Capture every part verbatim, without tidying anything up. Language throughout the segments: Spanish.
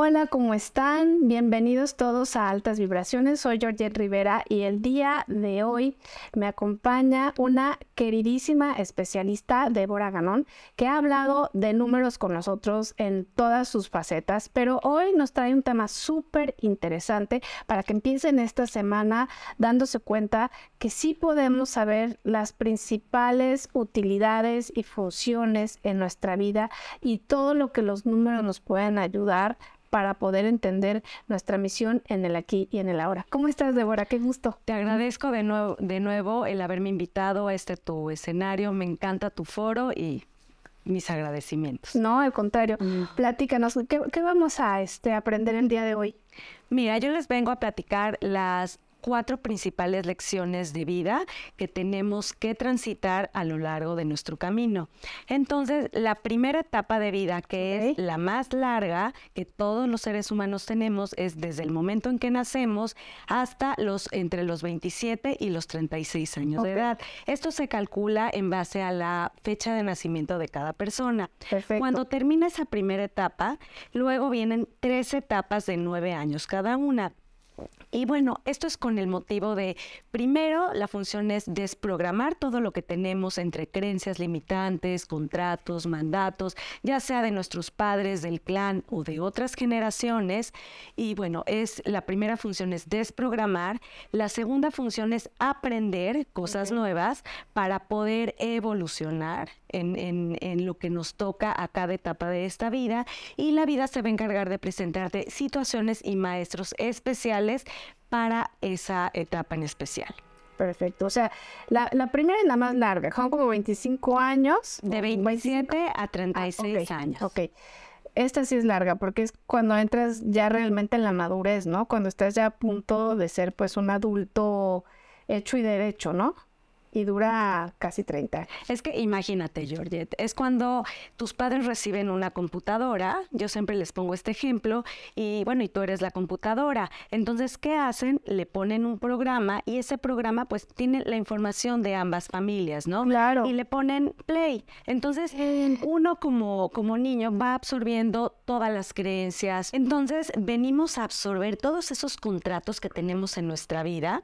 Hola, ¿cómo están? Bienvenidos todos a Altas Vibraciones. Soy Jorgelena Rivera y el día de hoy me acompaña una queridísima especialista, Débora Ganón, que ha hablado de números con nosotros en todas sus facetas, pero hoy nos trae un tema súper interesante para que empiecen esta semana dándose cuenta que sí podemos saber las principales utilidades y funciones en nuestra vida y todo lo que los números nos pueden ayudar para poder entender nuestra misión en el aquí y en el ahora. ¿Cómo estás, Débora? Qué gusto. Te agradezco de nuevo, de nuevo el haberme invitado a este tu escenario. Me encanta tu foro y mis agradecimientos. No, al contrario. Mm. Platícanos, ¿qué, qué vamos a este, aprender el día de hoy? Mira, yo les vengo a platicar las cuatro principales lecciones de vida que tenemos que transitar a lo largo de nuestro camino. Entonces, la primera etapa de vida, que okay. es la más larga que todos los seres humanos tenemos, es desde el momento en que nacemos hasta los entre los veintisiete y los treinta y seis años okay. de edad. Esto se calcula en base a la fecha de nacimiento de cada persona. Perfecto. Cuando termina esa primera etapa, luego vienen tres etapas de nueve años cada una. Y bueno, esto es con el motivo de, primero, la función es desprogramar todo lo que tenemos entre creencias limitantes, contratos, mandatos, ya sea de nuestros padres, del clan o de otras generaciones. Y bueno, es la primera función es desprogramar. La segunda función es aprender cosas okay. nuevas para poder evolucionar en, en, en lo que nos toca a cada etapa de esta vida. Y la vida se va a encargar de presentarte situaciones y maestros especiales para esa etapa en especial. Perfecto. O sea, la, la primera es la más larga. Son como veinticinco años. De veintisiete a treinta y seis ah, okay. años. Ok. Esta sí es larga porque es cuando entras ya realmente en la madurez, ¿no? Cuando estás ya a punto de ser pues un adulto hecho y derecho, ¿no? Y dura casi treinta. Es que imagínate, Georgette, es cuando tus padres reciben una computadora, yo siempre les pongo este ejemplo, y bueno, y tú eres la computadora. Entonces, ¿qué hacen? Le ponen un programa y ese programa pues tiene la información de ambas familias, ¿no? Claro. Y le ponen play. Entonces, uno como, como niño va absorbiendo todas las creencias. Entonces, venimos a absorber todos esos contratos que tenemos en nuestra vida.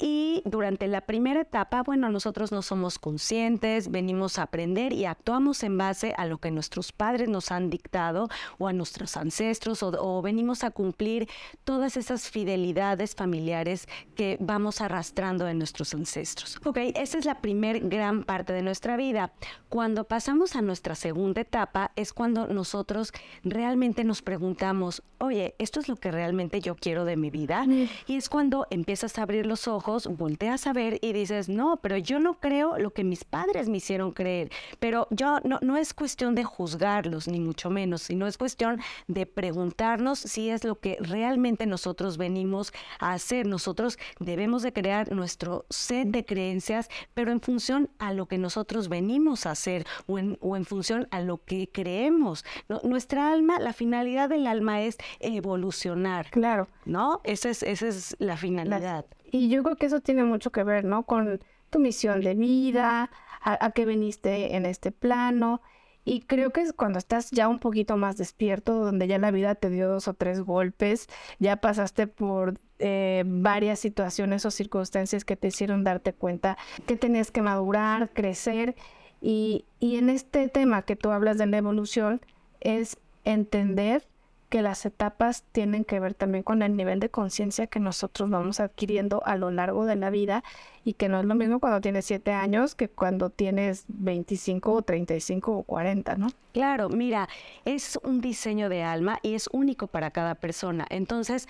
Y durante la primera etapa, bueno, nosotros no somos conscientes, venimos a aprender y actuamos en base a lo que nuestros padres nos han dictado o a nuestros ancestros o, o venimos a cumplir todas esas fidelidades familiares que vamos arrastrando de nuestros ancestros. Ok, esa es la primera gran parte de nuestra vida. Cuando pasamos a nuestra segunda etapa es cuando nosotros realmente nos preguntamos, oye, ¿esto es lo que realmente yo quiero de mi vida? Y es cuando empiezas a abrir los ojos, volteas a ver y dices, no, pero yo no creo lo que mis padres me hicieron creer. Pero yo no, no es cuestión de juzgarlos, ni mucho menos, sino es cuestión de preguntarnos si es lo que realmente nosotros venimos a hacer. Nosotros debemos de crear nuestro set de creencias, pero en función a lo que nosotros venimos a hacer o en, o en función a lo que creemos. No, nuestra alma, la finalidad del alma es evolucionar. Claro. ¿No? Esa es, esa es la finalidad. La... Y yo creo que eso tiene mucho que ver, ¿no? Con tu misión de vida, a, a qué viniste en este plano. Y creo que es cuando estás ya un poquito más despierto, donde ya la vida te dio dos o tres golpes, ya pasaste por eh, varias situaciones o circunstancias que te hicieron darte cuenta que tenías que madurar, crecer. Y, y en este tema que tú hablas de la evolución es entender que las etapas tienen que ver también con el nivel de conciencia que nosotros vamos adquiriendo a lo largo de la vida y que no es lo mismo cuando tienes siete años que cuando tienes veinticinco o treinta y cinco o cuarenta, ¿no? Claro, mira, es un diseño de alma y es único para cada persona. Entonces,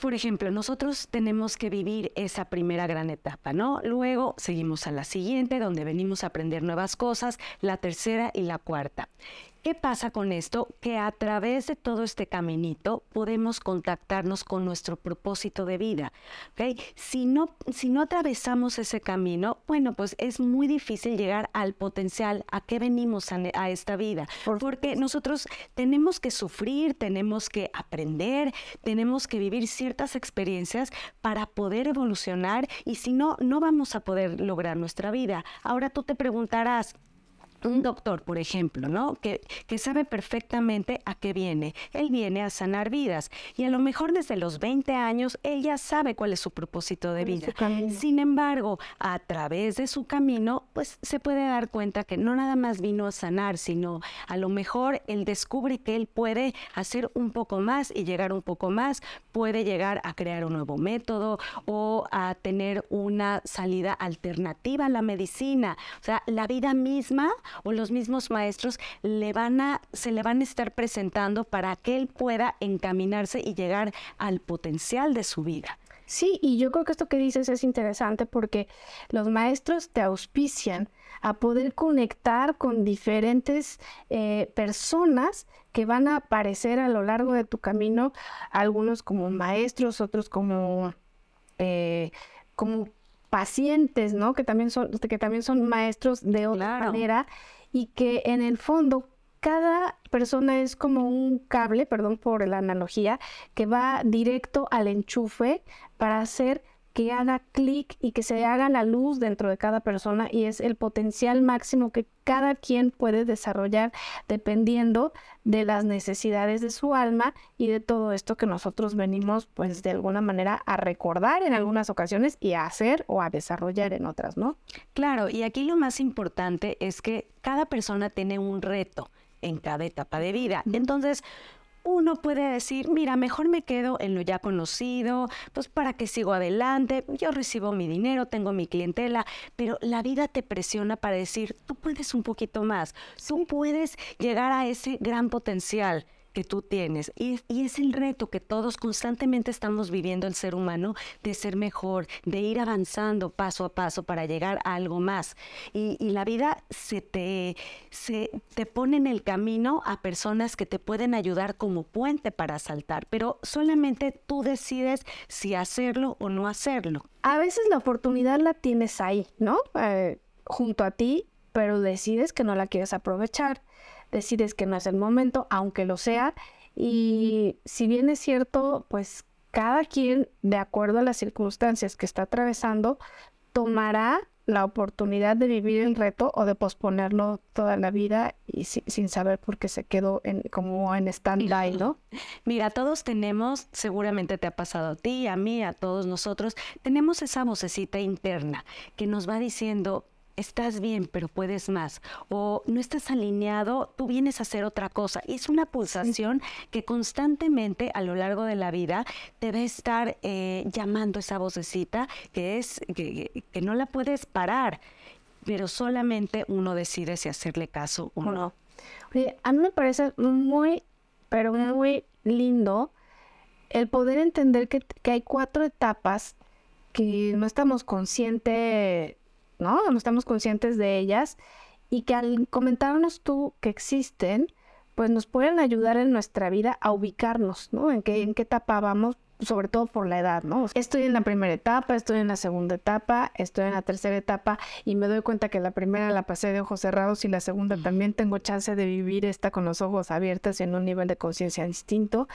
por ejemplo, nosotros tenemos que vivir esa primera gran etapa, ¿no? Luego seguimos a la siguiente, donde venimos a aprender nuevas cosas, la tercera y la cuarta. ¿Qué pasa con esto? Que a través de todo este caminito podemos contactarnos con nuestro propósito de vida, ¿okay? Si no, si no atravesamos ese camino, bueno, pues es muy difícil llegar al potencial, a qué venimos a, a esta vida. Porque nosotros tenemos que sufrir, tenemos que aprender, tenemos que vivir ciertas experiencias para poder evolucionar y si no, no vamos a poder lograr nuestra vida. Ahora tú te preguntarás, un doctor, por ejemplo, ¿no? Que, que sabe perfectamente a qué viene. Él viene a sanar vidas. Y a lo mejor desde los veinte años, él ya sabe cuál es su propósito de vida. Sin embargo, a través de su camino, pues se puede dar cuenta que no nada más vino a sanar, sino a lo mejor él descubre que él puede hacer un poco más y llegar un poco más. Puede llegar a crear un nuevo método o a tener una salida alternativa a la medicina. O sea, la vida misma o los mismos maestros le van a, se le van a estar presentando para que él pueda encaminarse y llegar al potencial de su vida. Sí, y yo creo que esto que dices es interesante porque los maestros te auspician a poder conectar con diferentes eh, personas que van a aparecer a lo largo de tu camino, algunos como maestros, otros como, eh, como pacientes, ¿no? Que también son, que también son maestros de otra claro. manera, y que en el fondo cada persona es como un cable, perdón por la analogía, que va directo al enchufe para hacer que haga clic y que se haga la luz dentro de cada persona, y es el potencial máximo que cada quien puede desarrollar dependiendo de las necesidades de su alma y de todo esto que nosotros venimos, pues, de alguna manera a recordar en algunas ocasiones y a hacer o a desarrollar en otras, ¿no? Claro, y aquí lo más importante es que cada persona tiene un reto en cada etapa de vida. Entonces, uno puede decir, mira, mejor me quedo en lo ya conocido, pues para que sigo adelante, yo recibo mi dinero, tengo mi clientela, pero la vida te presiona para decir, tú puedes un poquito más, tú puedes llegar a ese gran potencial que tú tienes. Y, y es el reto que todos constantemente estamos viviendo el ser humano, de ser mejor, de ir avanzando paso a paso para llegar a algo más. Y, y la vida se te, se te pone en el camino a personas que te pueden ayudar como puente para saltar, pero solamente tú decides si hacerlo o no hacerlo. A veces la oportunidad la tienes ahí, ¿no? Eh, junto a ti, pero decides que no la quieres aprovechar. Decides que no es el momento, aunque lo sea, y si bien es cierto, pues cada quien, de acuerdo a las circunstancias que está atravesando, tomará la oportunidad de vivir el reto o de posponerlo toda la vida y si, sin saber por qué se quedó en, como en stand-by, ¿no? Mira, todos tenemos, seguramente te ha pasado a ti, a mí, a todos nosotros, tenemos esa vocecita interna que nos va diciendo, estás bien, pero puedes más. O no estás alineado, tú vienes a hacer otra cosa. Y es una pulsación que constantemente a lo largo de la vida te va a estar eh, llamando esa vocecita que, es, que, que no la puedes parar. Pero solamente uno decide si hacerle caso o no. Oye, a mí me parece muy, pero muy lindo el poder entender que, que hay cuatro etapas que no estamos conscientes... ¿no? No estamos conscientes de ellas y que al comentarnos tú que existen, pues nos pueden ayudar en nuestra vida a ubicarnos, ¿no? En qué, en qué etapa vamos, sobre todo por la edad, ¿no? Estoy en la primera etapa, estoy en la segunda etapa, estoy en la tercera etapa y me doy cuenta que la primera la pasé de ojos cerrados y la segunda también tengo chance de vivir esta con los ojos abiertos y en un nivel de conciencia distinto.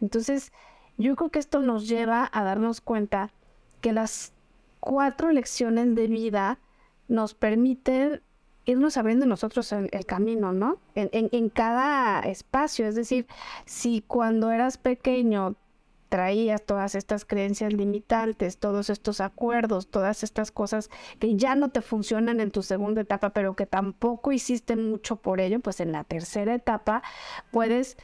Entonces, yo creo que esto nos lleva a darnos cuenta que las cuatro lecciones de vida nos permiten irnos abriendo nosotros el, el camino, ¿no? En, en, en cada espacio, es decir, si cuando eras pequeño traías todas estas creencias limitantes, todos estos acuerdos, todas estas cosas que ya no te funcionan en tu segunda etapa, pero que tampoco hiciste mucho por ello, pues en la tercera etapa puedes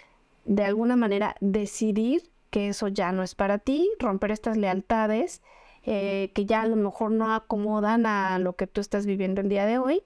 de alguna manera decidir que eso ya no es para ti, romper estas lealtades, Eh, que ya a lo mejor no acomodan a lo que tú estás viviendo el día de hoy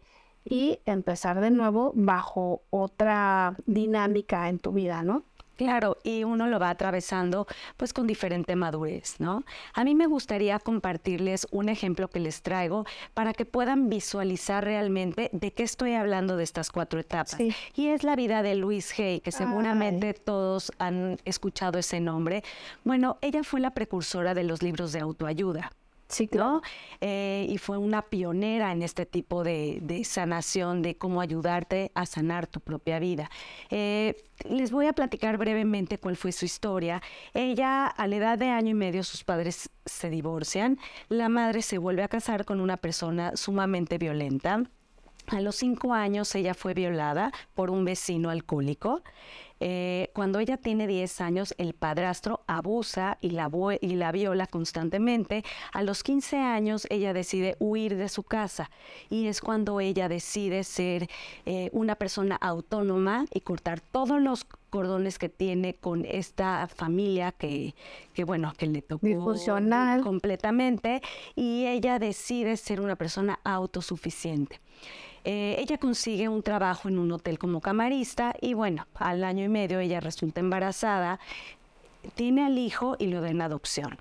y empezar de nuevo bajo otra dinámica en tu vida, ¿no? Claro, y uno lo va atravesando pues con diferente madurez, ¿no? A mí me gustaría compartirles un ejemplo que les traigo para que puedan visualizar realmente de qué estoy hablando de estas cuatro etapas. Sí. Y es la vida de Louise Hay, que seguramente Ay. todos han escuchado ese nombre. Bueno, ella fue la precursora de los libros de autoayuda. Sí, claro. ¿No? Eh, y fue una pionera en este tipo de, de sanación, de cómo ayudarte a sanar tu propia vida. Eh, les voy a platicar brevemente cuál fue su historia. Ella, a la edad de año y medio, sus padres se divorcian. La madre se vuelve a casar con una persona sumamente violenta. A los cinco años ella fue violada por un vecino alcohólico. Eh, cuando ella tiene diez años, el padrastro abusa y la, y la viola constantemente. A los quince años, ella decide huir de su casa y es cuando ella decide ser eh, una persona autónoma y cortar todos los cordones que tiene con esta familia que, que bueno, que le tocó disfuncional completamente, y ella decide ser una persona autosuficiente. Eh, ella consigue un trabajo en un hotel como camarista y bueno, al año y medio ella resulta embarazada, tiene al hijo y lo da en adopción.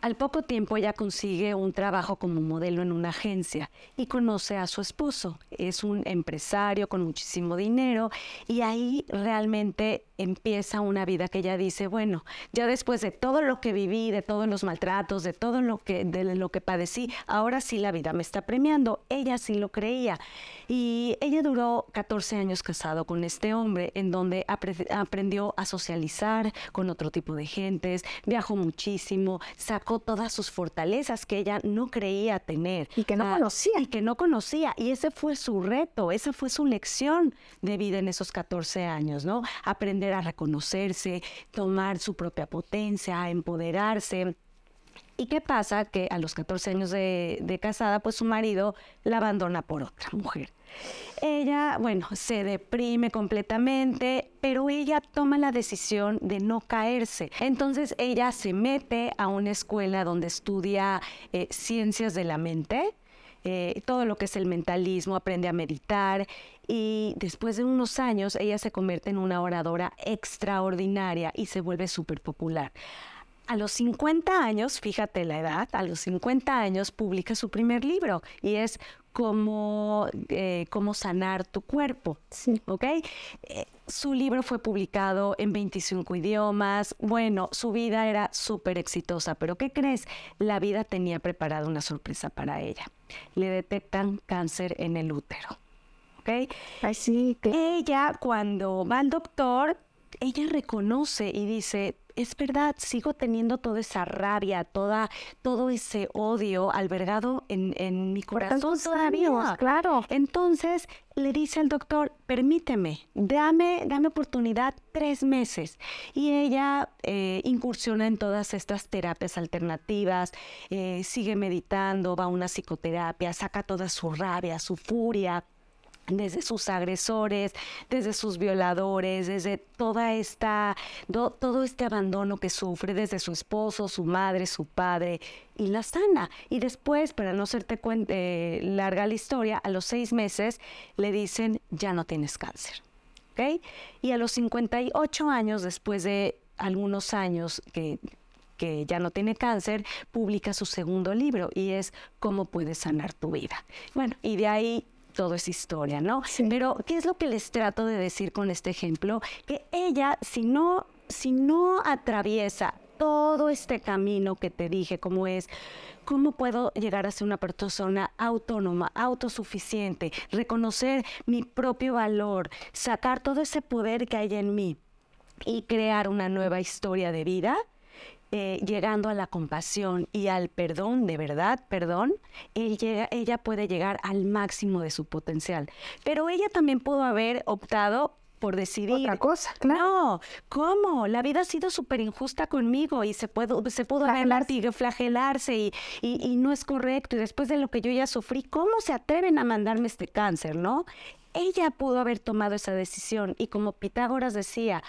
Al poco tiempo ella consigue un trabajo como modelo en una agencia y conoce a su esposo. Es un empresario con muchísimo dinero y ahí realmente empieza una vida que ella dice, bueno, ya después de todo lo que viví, de todos los maltratos, de todo lo que, de lo que padecí, ahora sí la vida me está premiando. Ella sí lo creía. Y ella duró catorce años casado con este hombre, en donde apre- aprendió a socializar con otro tipo de gentes, viajó muchísimo, sacó todas sus fortalezas que ella no creía tener. Y que no ah, conocía. Y que no conocía. Y ese fue su reto, esa fue su lección de vida en esos catorce años, ¿no? Aprender a reconocerse, tomar su propia potencia, empoderarse. ¿Y qué pasa? Que a los catorce años de, de casada, pues su marido la abandona por otra mujer. Ella, bueno, se deprime completamente, pero ella toma la decisión de no caerse. Entonces ella se mete a una escuela donde estudia eh, ciencias de la mente, eh, todo lo que es el mentalismo, aprende a meditar. Y después de unos años, ella se convierte en una oradora extraordinaria y se vuelve súper popular. A los cincuenta años, fíjate la edad, a los cincuenta años publica su primer libro y es Cómo, eh, cómo sanar tu cuerpo, sí. ¿Ok? Eh, su libro fue publicado en veinticinco idiomas. Bueno, su vida era súper exitosa, pero ¿qué crees? La vida tenía preparada una sorpresa para ella. Le detectan cáncer en el útero, ¿ok? Ay, sí, que... Ella, cuando va al doctor, ella reconoce y dice... Es verdad, sigo teniendo toda esa rabia, toda, todo ese odio albergado en, en mi corazón todavía. Años, claro. Entonces le dice al doctor, permíteme, dame, dame oportunidad tres meses. Y ella eh, incursiona en todas estas terapias alternativas, eh, sigue meditando, va a una psicoterapia, saca toda su rabia, su furia, desde sus agresores, desde sus violadores, desde toda esta, do, todo este abandono que sufre, desde su esposo, su madre, su padre, y la sana. Y después, para no hacerte cuen- eh, larga la historia, a los seis meses le dicen, ya no tienes cáncer, ¿ok? Y a los cincuenta y ocho años, después de algunos años que, que ya no tiene cáncer, publica su segundo libro, y es Cómo puedes sanar tu vida. Bueno, y de ahí... todo es historia, ¿no? Sí. Pero, ¿qué es lo que les trato de decir con este ejemplo? Que ella, si no, si no atraviesa todo este camino que te dije, como es, ¿cómo puedo llegar a ser una persona autónoma, autosuficiente, reconocer mi propio valor, sacar todo ese poder que hay en mí y crear una nueva historia de vida? Eh, llegando a la compasión y al perdón, de verdad, perdón, ella, ella puede llegar al máximo de su potencial. Pero ella también pudo haber optado por decidir... otra cosa, claro. No, ¿cómo? La vida ha sido súper injusta conmigo y se pudo se pudo flagelarse, flagelarse y, y, y no es correcto. Y después de lo que yo ya sufrí, ¿cómo se atreven a mandarme este cáncer, no? Ella pudo haber tomado esa decisión y como Pitágoras decía,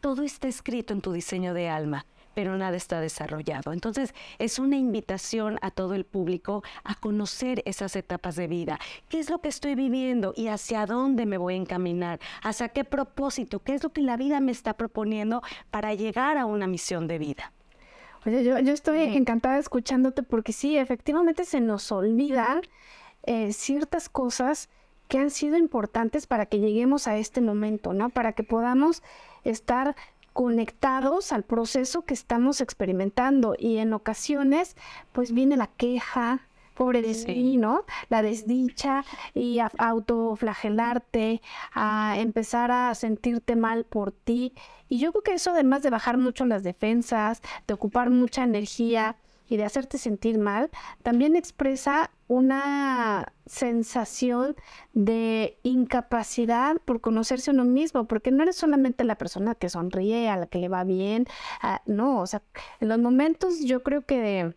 todo está escrito en tu diseño de alma, pero nada está desarrollado. Entonces, es una invitación a todo el público a conocer esas etapas de vida. ¿Qué es lo que estoy viviendo y hacia dónde me voy a encaminar? ¿Hacia qué propósito? ¿Qué es lo que la vida me está proponiendo para llegar a una misión de vida? Oye, yo, yo estoy mm. encantada escuchándote porque sí, efectivamente se nos olvidan eh, ciertas cosas que han sido importantes para que lleguemos a este momento, ¿no? Para que podamos estar... conectados al proceso que estamos experimentando y en ocasiones pues viene la queja, pobre de mí, ¿no? La desdicha y a autoflagelarte, a empezar a sentirte mal por ti. Y yo creo que eso además de bajar mucho las defensas, de ocupar mucha energía, y de hacerte sentir mal, también expresa una sensación de incapacidad por conocerse uno mismo, porque no eres solamente la persona que sonríe, a la que le va bien, uh, no, o sea, en los momentos yo creo que de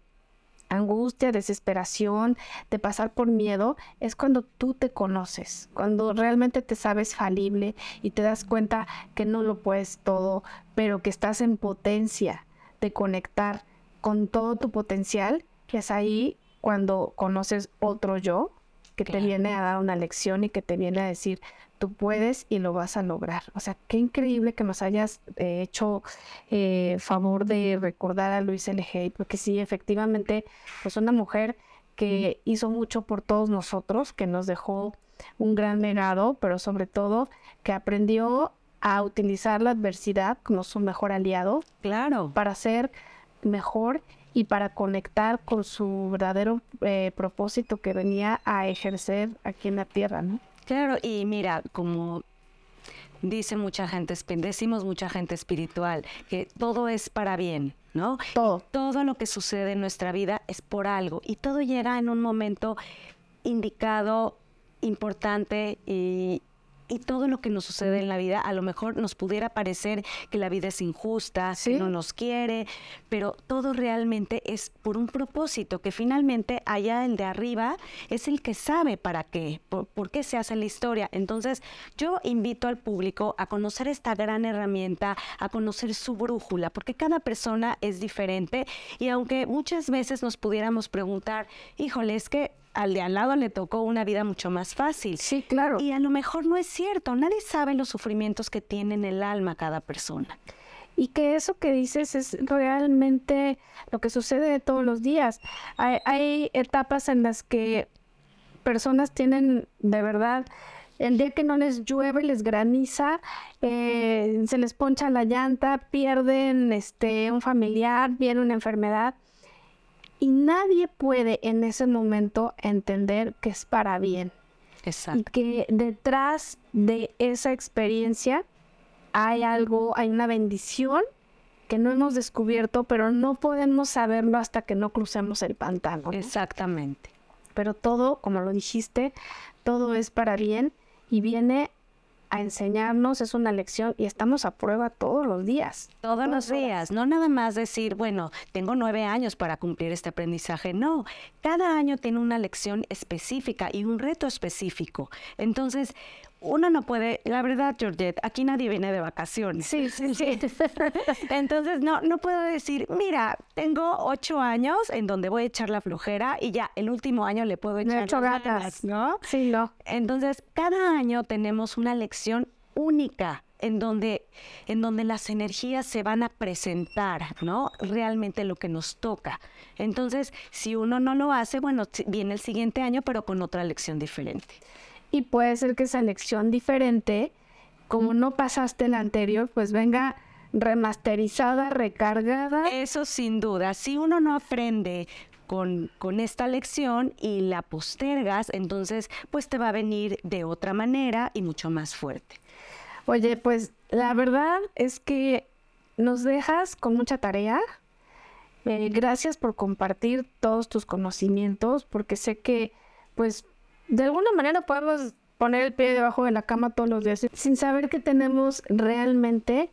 angustia, desesperación, de pasar por miedo, es cuando tú te conoces, cuando realmente te sabes falible y te das cuenta que no lo puedes todo, pero que estás en potencia de conectar con todo tu potencial, que es ahí cuando conoces otro yo, que claro, te viene a dar una lección y que te viene a decir, tú puedes y lo vas a lograr. O sea, qué increíble que nos hayas eh, hecho eh, favor de recordar a Louise Hay, porque sí, efectivamente, pues una mujer que hizo mucho por todos nosotros, que nos dejó un gran legado, pero sobre todo que aprendió a utilizar la adversidad como su mejor aliado. Claro. Para ser mejor y para conectar con su verdadero eh, propósito que venía a ejercer aquí en la Tierra, ¿no? Claro, y mira, como dice mucha gente, decimos mucha gente espiritual, que todo es para bien, ¿no? Todo. Todo lo que sucede en nuestra vida es por algo, y todo llega en un momento indicado, importante, y... Y todo lo que nos sucede en la vida, a lo mejor nos pudiera parecer que la vida es injusta, ¿sí?, que no nos quiere, pero todo realmente es por un propósito, que finalmente allá el de arriba es el que sabe para qué, por, por qué se hace la historia. Entonces, yo invito al público a conocer esta gran herramienta, a conocer su brújula, porque cada persona es diferente y aunque muchas veces nos pudiéramos preguntar, híjole, es que al de al lado le tocó una vida mucho más fácil. Sí, claro. Y a lo mejor no es cierto. Nadie sabe los sufrimientos que tiene en el alma cada persona. Y que eso que dices es realmente lo que sucede todos los días. Hay, hay etapas en las que personas tienen de verdad... El día que no les llueve, les graniza, eh, se les poncha la llanta, pierden este, un familiar, viene una enfermedad. Y nadie puede en ese momento entender que es para bien. Exacto. Y que detrás de esa experiencia hay algo, hay una bendición que no hemos descubierto, pero no podemos saberlo hasta que no crucemos el pantano, ¿no? Exactamente. Pero todo, como lo dijiste, todo es para bien y viene a enseñarnos, es una lección y estamos a prueba todos los días. Todos los días, no nada más decir, bueno, tengo nueve años para cumplir este aprendizaje, no, cada año tiene una lección específica y un reto específico, entonces uno no puede, la verdad, Georgette, aquí nadie viene de vacaciones. Sí, sí, sí. Entonces, no, no puedo decir, mira, tengo ocho años en donde voy a echar la flojera y ya, el último año le puedo echar las ganas, ¿no? Sí, no. Entonces, cada año tenemos una lección única en donde, en donde las energías se van a presentar, ¿no? Realmente lo que nos toca. Entonces, si uno no lo hace, bueno, viene el siguiente año, pero con otra lección diferente. Y puede ser que esa lección diferente, como no pasaste la anterior, pues venga remasterizada, recargada. Eso sin duda. Si uno no aprende con, con esta lección y la postergas, entonces pues te va a venir de otra manera y mucho más fuerte. Oye, pues la verdad es que nos dejas con mucha tarea. Eh, gracias por compartir todos tus conocimientos, porque sé que pues... de alguna manera podemos poner el pie debajo de la cama todos los días sin saber que tenemos realmente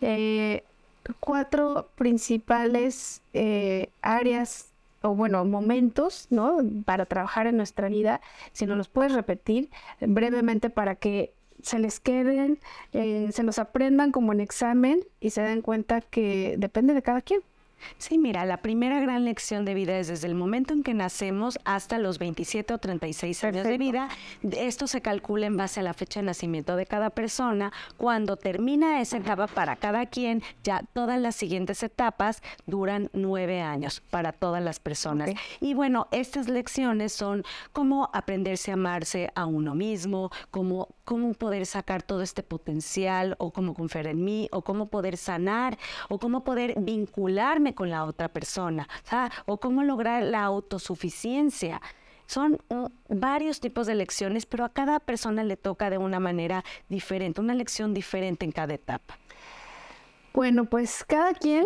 eh, cuatro principales eh, áreas o, bueno, momentos, ¿no?, para trabajar en nuestra vida. Si nos los puedes repetir brevemente para que se les queden, eh, se los aprendan como en examen y se den cuenta que depende de cada quien. Sí, mira, la primera gran lección de vida es desde el momento en que nacemos hasta los veintisiete o treinta y seis años. Perfecto. De vida. Esto se calcula en base a la fecha de nacimiento de cada persona. Cuando termina esa etapa para cada quien, ya todas las siguientes etapas duran nueve años para todas las personas. Okay. Y bueno, estas lecciones son cómo aprenderse a amarse a uno mismo, cómo, cómo poder sacar todo este potencial, o cómo confiar en mí, o cómo poder sanar, o cómo poder vincularme con la otra persona, ¿sabes?, o cómo lograr la autosuficiencia. Son uh, varios tipos de lecciones, pero a cada persona le toca de una manera diferente, una lección diferente en cada etapa. Bueno, pues cada quien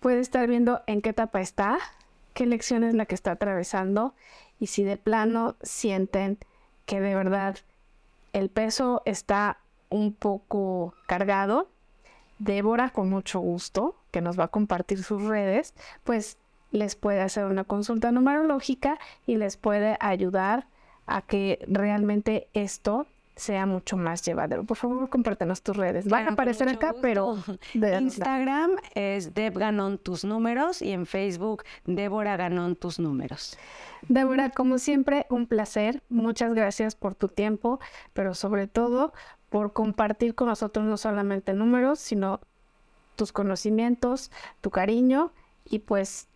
puede estar viendo en qué etapa está qué lección es la que está atravesando y si de plano sienten que de verdad el peso está un poco cargado. Débora, con mucho gusto, que nos va a compartir sus redes, pues les puede hacer una consulta numerológica y les puede ayudar a que realmente esto sea mucho más llevadero. Por favor, compártenos tus redes. Van bueno, a aparecer acá, gusto. pero... De Instagram es Deb Ganón Tus Números y en Facebook Débora Ganón Tus Números. Débora, como siempre, un placer. Muchas gracias por tu tiempo, pero sobre todo por compartir con nosotros no solamente números, sino tus conocimientos, tu cariño y pues...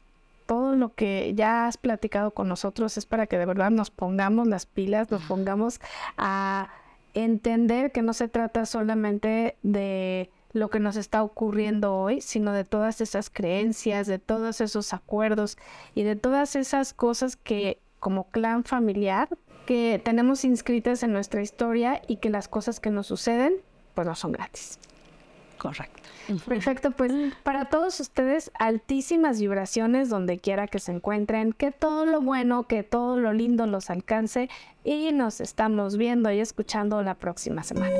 todo lo que ya has platicado con nosotros es para que de verdad nos pongamos las pilas, nos pongamos a entender que no se trata solamente de lo que nos está ocurriendo hoy, sino de todas esas creencias, de todos esos acuerdos y de todas esas cosas que como clan familiar que tenemos inscritas en nuestra historia y que las cosas que nos suceden pues no son gratis. Correcto. Perfecto, pues para todos ustedes, altísimas vibraciones donde quiera que se encuentren, que todo lo bueno, que todo lo lindo los alcance y nos estamos viendo y escuchando la próxima semana.